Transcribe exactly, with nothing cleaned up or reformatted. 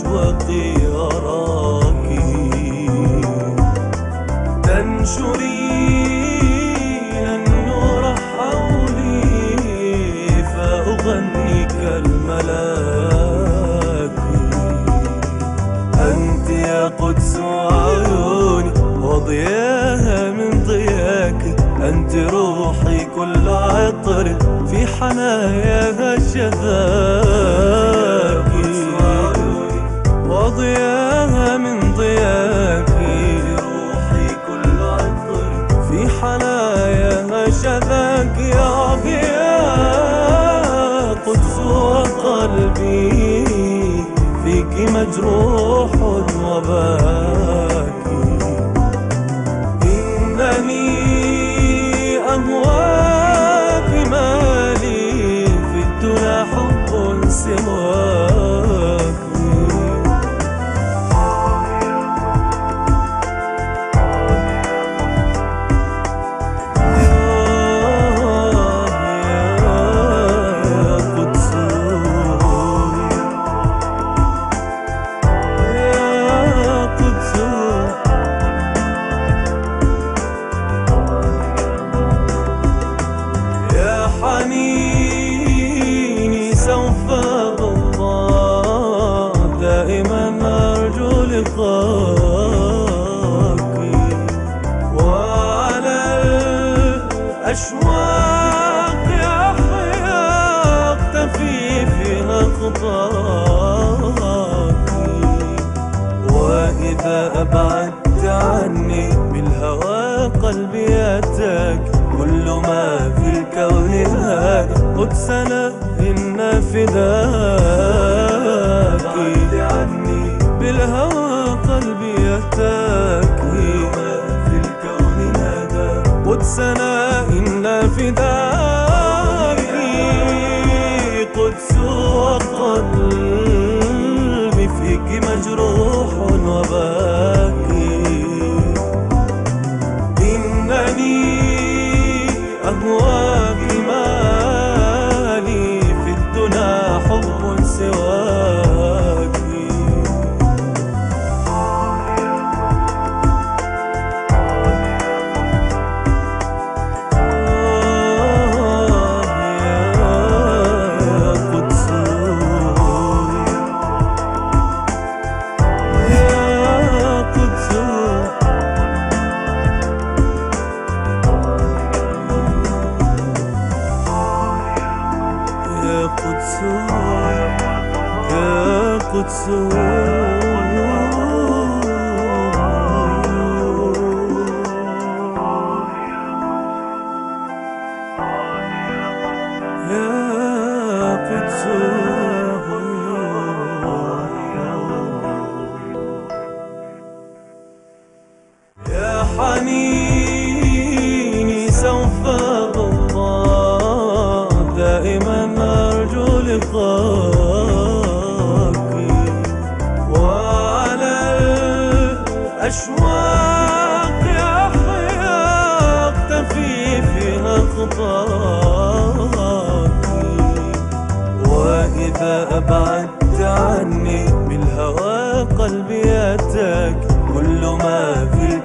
أشواقي أراكي تنشرين النور حولي فأغني كالملاكي. أنت يا قدس عيوني وضياها من ضياك، أنت روحي كل عطر في حناياها شذاك. وضياها من ضياك، روحي كل عطر في حناياها شذاك. يا يا قدس قلبي فيك مجروح وباكي. إنني أهواك ما لي في الدنيا حب سواك. حنيني سوف أبقى دائما أرجو لقاك، وعلى الأشواق أحيا أختفي في أخطاك. وإذا أبعدت عني بالهوى قلبي أتاك، كل ما في الكون هذا قدسنا إن فداك. عني بالهوى قلبي يهتاك، كل ما في الكون هذا قدسنا إن فداك. قدس وقلبي فيك مجروح وباكي. إنني أهواك ما لي في الدنيا حب سواك. آه يا قدس، يا قدس يا قدس. وعلى الأشواق أحيا أختفي في أخطاك. وإذا أبعدت عني بالهوى قلبي أتاك، كل ما في